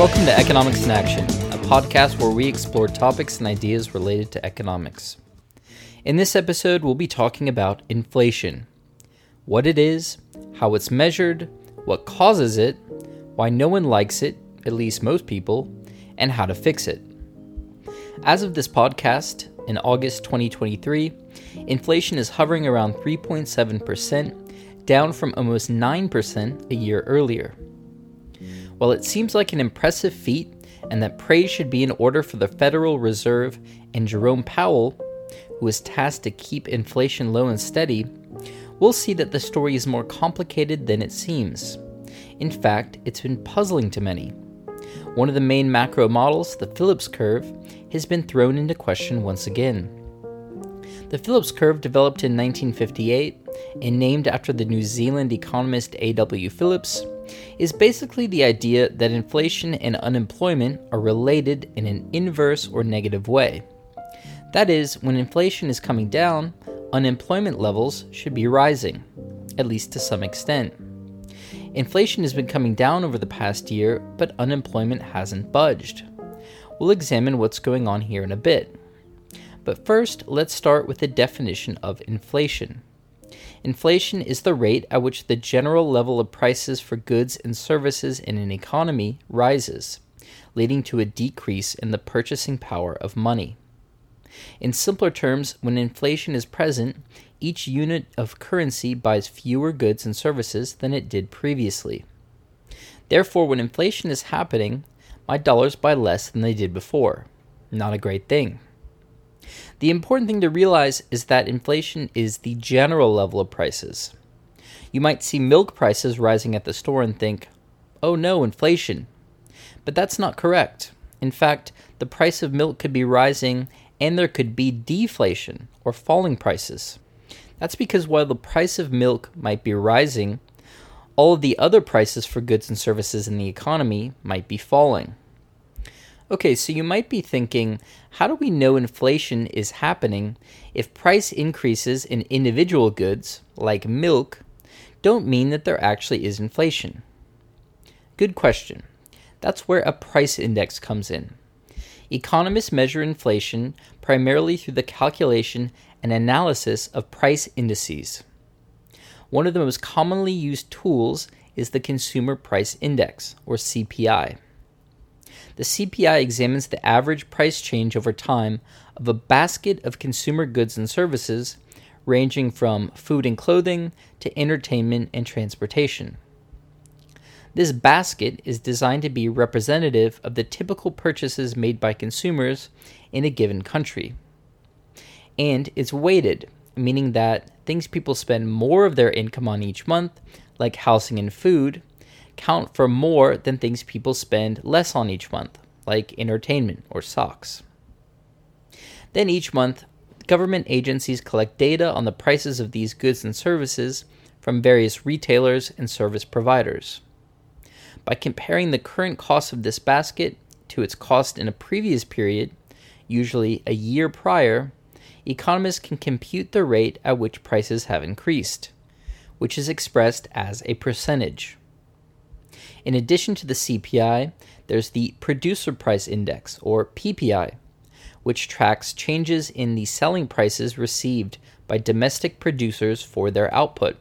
Welcome to Economics in Action, a podcast where we explore topics and ideas related to economics. In this episode, we'll be talking about inflation, what it is, how it's measured, what causes it, why no one likes it, at least most people, and how to fix it. As of this podcast, in August 2023, inflation is hovering around 3.7%, down from almost 9% a year earlier. While it seems like an impressive feat and that praise should be in order for the Federal Reserve and Jerome Powell, who is tasked to keep inflation low and steady, we'll see that the story is more complicated than it seems. In fact, it's been puzzling to many. One of the main macro models, the Phillips curve, has been thrown into question once again. The Phillips curve, developed in 1958 and named after the New Zealand economist A.W. Phillips, is basically the idea that inflation and unemployment are related in an inverse or negative way. That is, when inflation is coming down, unemployment levels should be rising, at least to some extent. Inflation has been coming down over the past year, but unemployment hasn't budged. We'll examine what's going on here in a bit. But first, let's start with the definition of inflation. Inflation is the rate at which the general level of prices for goods and services in an economy rises, leading to a decrease in the purchasing power of money. In simpler terms, when inflation is present, each unit of currency buys fewer goods and services than it did previously. Therefore, when inflation is happening, my dollars buy less than they did before. Not a great thing. The important thing to realize is that inflation is the general level of prices. You might see milk prices rising at the store and think, oh no, inflation. But that's not correct. In fact, the price of milk could be rising and there could be deflation, or falling prices. That's because while the price of milk might be rising, all of the other prices for goods and services in the economy might be falling. Okay, so you might be thinking, how do we know inflation is happening if price increases in individual goods, like milk, don't mean that there actually is inflation? Good question. That's where a price index comes in. Economists measure inflation primarily through the calculation and analysis of price indices. One of the most commonly used tools is the Consumer Price Index, or CPI. The CPI examines the average price change over time of a basket of consumer goods and services, ranging from food and clothing to entertainment and transportation. This basket is designed to be representative of the typical purchases made by consumers in a given country. And it's weighted, meaning that things people spend more of their income on each month, like housing and food, count for more than things people spend less on each month, like entertainment or socks. Then each month, government agencies collect data on the prices of these goods and services from various retailers and service providers. By comparing the current cost of this basket to its cost in a previous period, usually a year prior, economists can compute the rate at which prices have increased, which is expressed as a percentage. In addition to the CPI, there's the Producer Price Index, or PPI, which tracks changes in the selling prices received by domestic producers for their output.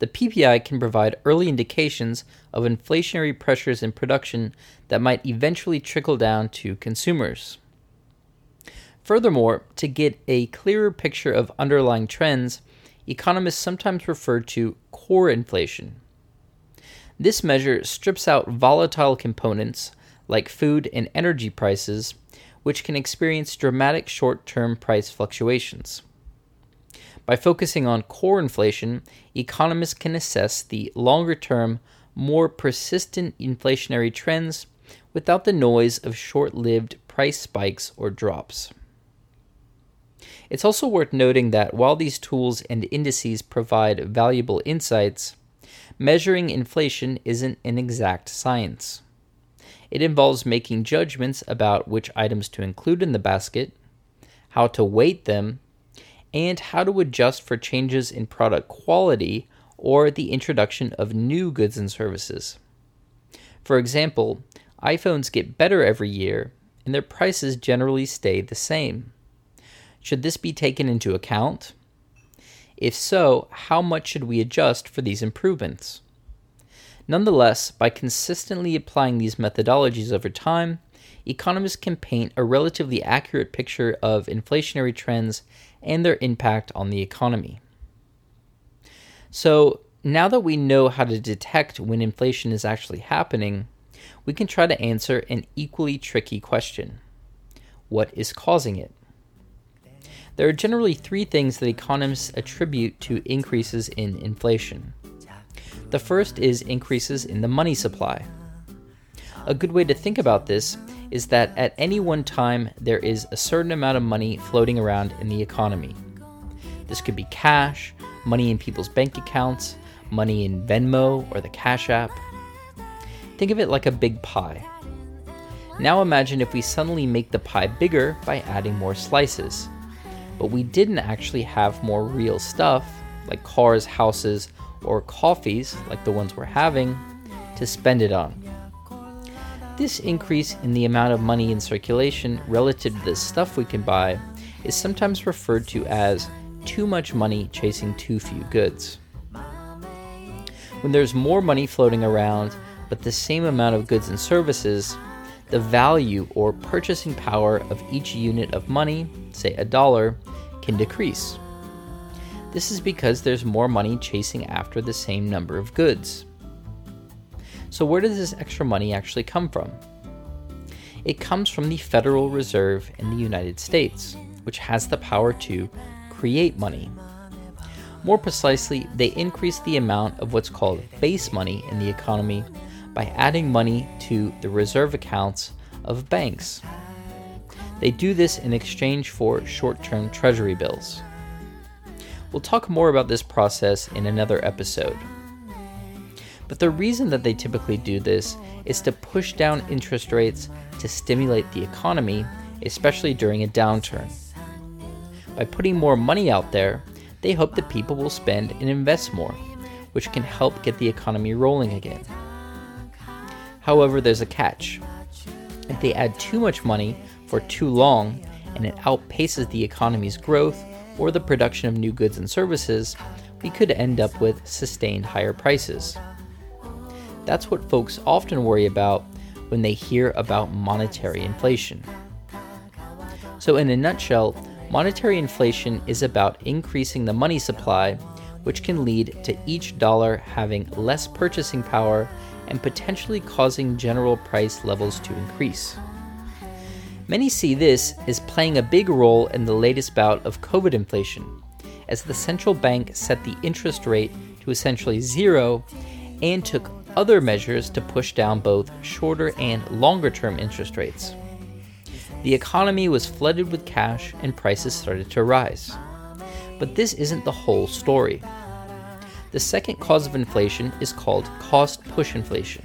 The PPI can provide early indications of inflationary pressures in production that might eventually trickle down to consumers. Furthermore, to get a clearer picture of underlying trends, economists sometimes refer to core inflation. This measure strips out volatile components, like food and energy prices, which can experience dramatic short-term price fluctuations. By focusing on core inflation, economists can assess the longer-term, more persistent inflationary trends without the noise of short-lived price spikes or drops. It's also worth noting that while these tools and indices provide valuable insights, measuring inflation isn't an exact science. It involves making judgments about which items to include in the basket, how to weight them, and how to adjust for changes in product quality or the introduction of new goods and services. For example, iPhones get better every year, and their prices generally stay the same. Should this be taken into account? If so, how much should we adjust for these improvements? Nonetheless, by consistently applying these methodologies over time, economists can paint a relatively accurate picture of inflationary trends and their impact on the economy. So, now that we know how to detect when inflation is actually happening, we can try to answer an equally tricky question. What is causing it? There are generally three things that economists attribute to increases in inflation. The first is increases in the money supply. A good way to think about this is that at any one time, there is a certain amount of money floating around in the economy. This could be cash, money in people's bank accounts, money in Venmo or the Cash App. Think of it like a big pie. Now imagine if we suddenly make the pie bigger by adding more slices, but we didn't actually have more real stuff, like cars, houses, or coffees, like the ones we're having, to spend it on. This increase in the amount of money in circulation relative to the stuff we can buy is sometimes referred to as too much money chasing too few goods. When there's more money floating around, but the same amount of goods and services, the value or purchasing power of each unit of money, say $1, can decrease. This is because there's more money chasing after the same number of goods. So where does this extra money actually come from? It comes from the Federal Reserve in the United States, which has the power to create money. More precisely, they increase the amount of what's called base money in the economy by adding money to the reserve accounts of banks. They do this in exchange for short-term treasury bills. We'll talk more about this process in another episode. But the reason that they typically do this is to push down interest rates to stimulate the economy, especially during a downturn. By putting more money out there, they hope that people will spend and invest more, which can help get the economy rolling again. However, there's a catch. If they add too much money for too long and it outpaces the economy's growth or the production of new goods and services, we could end up with sustained higher prices. That's what folks often worry about when they hear about monetary inflation. So in a nutshell, monetary inflation is about increasing the money supply, which can lead to each dollar having less purchasing power and potentially causing general price levels to increase. Many see this as playing a big role in the latest bout of COVID inflation, as the central bank set the interest rate to essentially zero and took other measures to push down both shorter and longer-term interest rates. The economy was flooded with cash and prices started to rise. But this isn't the whole story. The second cause of inflation is called cost-push inflation.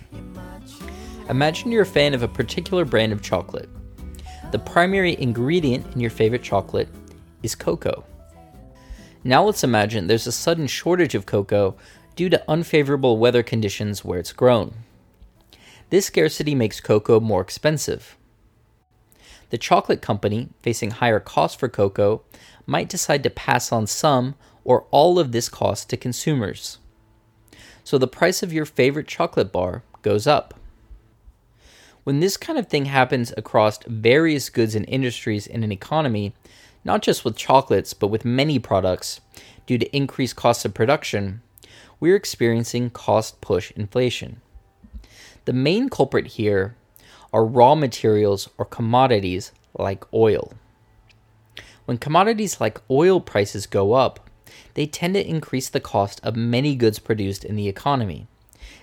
Imagine you're a fan of a particular brand of chocolate. The primary ingredient in your favorite chocolate is cocoa. Now let's imagine there's a sudden shortage of cocoa due to unfavorable weather conditions where it's grown. This scarcity makes cocoa more expensive. The chocolate company, facing higher costs for cocoa, might decide to pass on some or all of this cost to consumers. So the price of your favorite chocolate bar goes up. When this kind of thing happens across various goods and industries in an economy, not just with chocolates but with many products, due to increased costs of production, we're experiencing cost-push inflation. The main culprit here are raw materials or commodities like oil. When commodities like oil prices go up, they tend to increase the cost of many goods produced in the economy,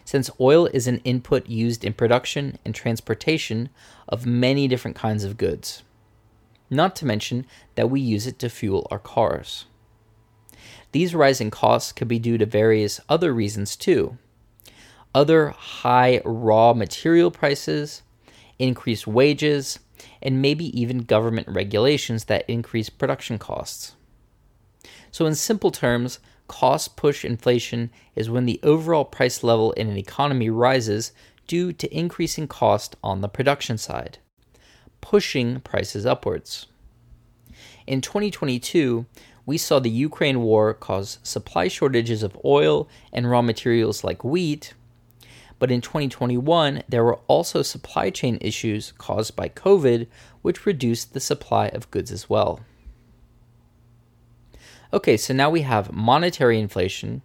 since oil is an input used in production and transportation of many different kinds of goods. Not to mention that we use it to fuel our cars. These rising costs could be due to various other reasons too. Other high raw material prices, increased wages, and maybe even government regulations that increase production costs. So in simple terms, cost-push inflation is when the overall price level in an economy rises due to increasing cost on the production side, pushing prices upwards. In 2022, we saw the Ukraine war cause supply shortages of oil and raw materials like wheat, but in 2021, there were also supply chain issues caused by COVID, which reduced the supply of goods as well. Okay, so now we have monetary inflation,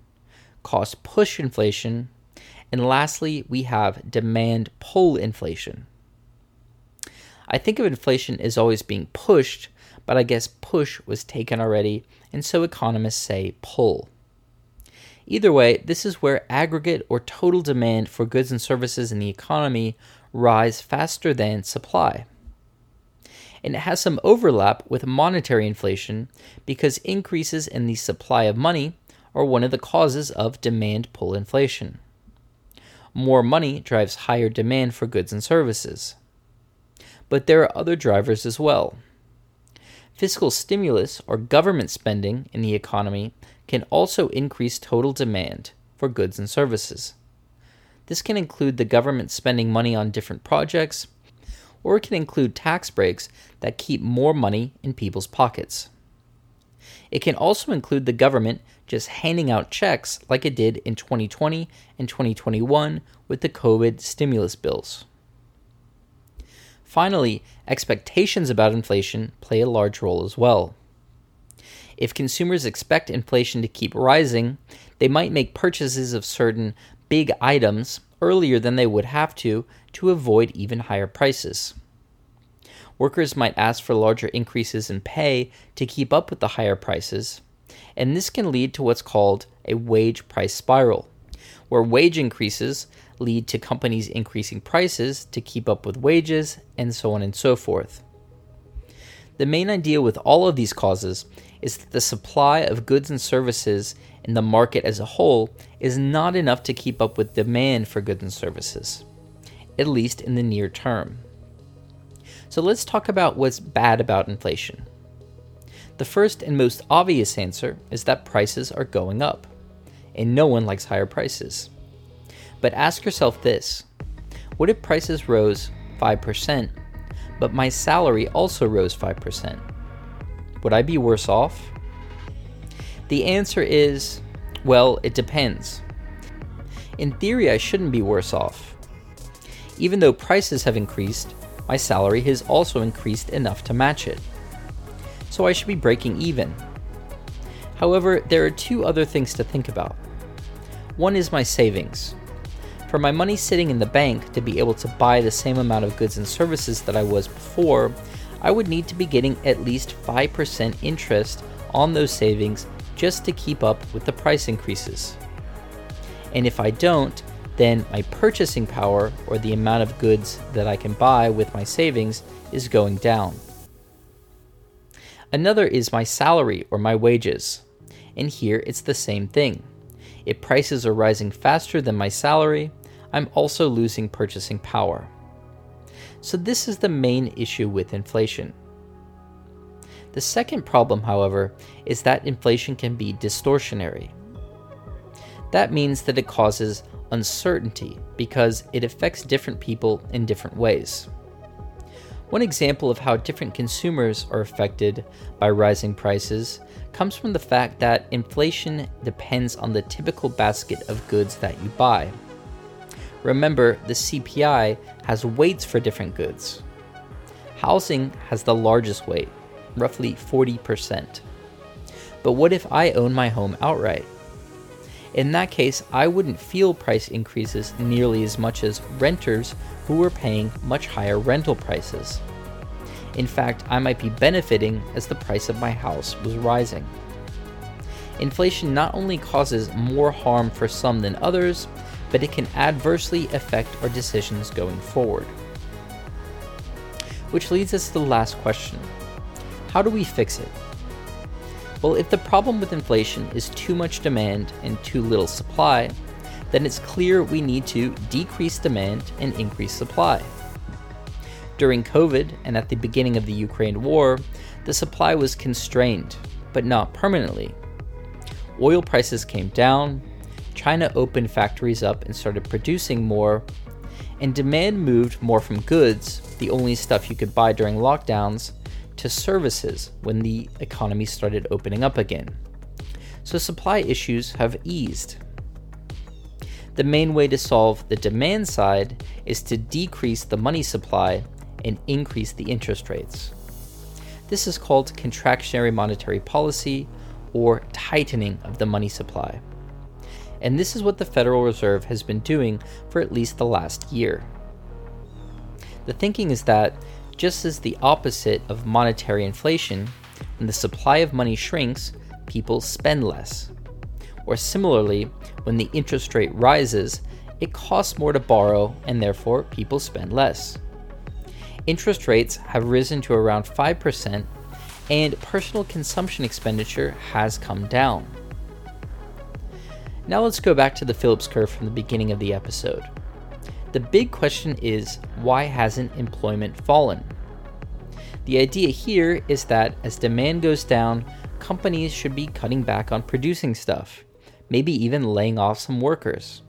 cost push inflation, and lastly, we have demand pull inflation. I think of inflation as always being pushed, but I guess push was taken already, and so economists say pull. Either way, this is where aggregate or total demand for goods and services in the economy rise faster than supply. And it has some overlap with monetary inflation because increases in the supply of money are one of the causes of demand pull inflation. More money drives higher demand for goods and services. But there are other drivers as well. Fiscal stimulus or government spending in the economy can also increase total demand for goods and services. This can include the government spending money on different projects, or it can include tax breaks that keep more money in people's pockets. It can also include the government just handing out checks like it did in 2020 and 2021 with the COVID stimulus bills. Finally, expectations about inflation play a large role as well. If consumers expect inflation to keep rising, they might make purchases of certain big items earlier than they would have to avoid even higher prices. Workers might ask for larger increases in pay to keep up with the higher prices, and this can lead to what's called a wage price spiral, where wage increases lead to companies increasing prices to keep up with wages, and so on and so forth. The main idea with all of these causes is that the supply of goods and services in the market as a whole is not enough to keep up with demand for goods and services, at least in the near term. So let's talk about what's bad about inflation. The first and most obvious answer is that prices are going up, and no one likes higher prices. But ask yourself this, what if prices rose 5%, but my salary also rose 5%? Would I be worse off? The answer is, well, it depends. In theory, I shouldn't be worse off. Even though prices have increased, my salary has also increased enough to match it. So I should be breaking even. However, there are two other things to think about. One is my savings. For my money sitting in the bank to be able to buy the same amount of goods and services that I was before, I would need to be getting at least 5% interest on those savings just to keep up with the price increases. And if I don't, then my purchasing power, or the amount of goods that I can buy with my savings, is going down. Another is my salary or my wages. And here it's the same thing. If prices are rising faster than my salary, I'm also losing purchasing power. So this is the main issue with inflation. The second problem, however, is that inflation can be distortionary. That means that it causes uncertainty because it affects different people in different ways. One example of how different consumers are affected by rising prices comes from the fact that inflation depends on the typical basket of goods that you buy. Remember, the CPI has weights for different goods. Housing has the largest weight, roughly 40%. But what if I own my home outright? In that case, I wouldn't feel price increases nearly as much as renters who were paying much higher rental prices. In fact, I might be benefiting as the price of my house was rising. Inflation not only causes more harm for some than others, but it can adversely affect our decisions going forward. Which leads us to the last question. How do we fix it? Well, if the problem with inflation is too much demand and too little supply, then it's clear we need to decrease demand and increase supply. During COVID and at the beginning of the Ukraine war, the supply was constrained, but not permanently. Oil prices came down, China opened factories up and started producing more, and demand moved more from goods, the only stuff you could buy during lockdowns, to services when the economy started opening up again. So supply issues have eased. The main way to solve the demand side is to decrease the money supply and increase the interest rates. This is called contractionary monetary policy, or tightening of the money supply. And this is what the Federal Reserve has been doing for at least the last year. The thinking is that, just as the opposite of monetary inflation, when the supply of money shrinks, people spend less. Or similarly, when the interest rate rises, it costs more to borrow and therefore people spend less. Interest rates have risen to around 5% and personal consumption expenditure has come down. Now let's go back to the Phillips curve from the beginning of the episode. The big question is, why hasn't employment fallen? The idea here is that as demand goes down, companies should be cutting back on producing stuff, maybe even laying off some workers.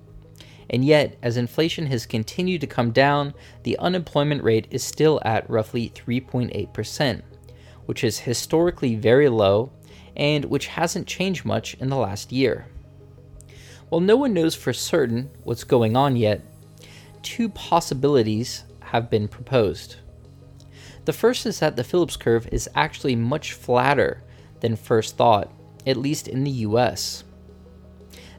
And yet, as inflation has continued to come down, the unemployment rate is still at roughly 3.8%, which is historically very low and which hasn't changed much in the last year. While no one knows for certain what's going on yet, two possibilities have been proposed. The first is that the Phillips curve is actually much flatter than first thought, at least in the US.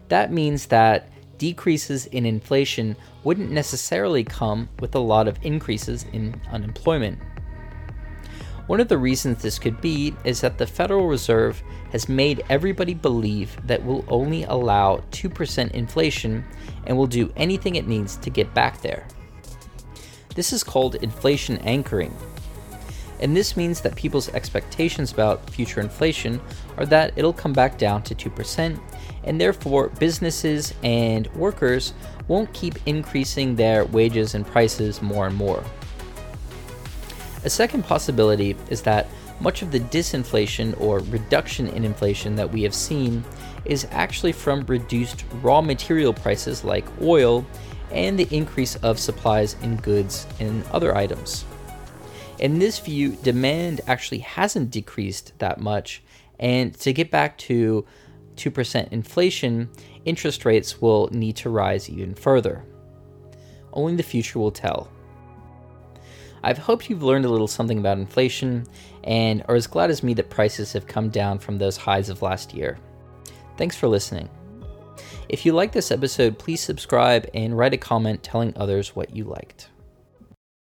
That means that decreases in inflation wouldn't necessarily come with a lot of increases in unemployment. One of the reasons this could be is that the Federal Reserve has made everybody believe that we'll only allow 2% inflation and will do anything it needs to get back there. This is called inflation anchoring. And this means that people's expectations about future inflation are that it'll come back down to 2%, and therefore businesses and workers won't keep increasing their wages and prices more and more. A second possibility is that much of the disinflation or reduction in inflation that we have seen is actually from reduced raw material prices like oil and the increase of supplies in goods and other items. In this view, demand actually hasn't decreased that much, and to get back to 2% inflation, interest rates will need to rise even further. Only the future will tell. I've hoped you've learned a little something about inflation and are as glad as me that prices have come down from those highs of last year. Thanks for listening. If you liked this episode, please subscribe and write a comment telling others what you liked.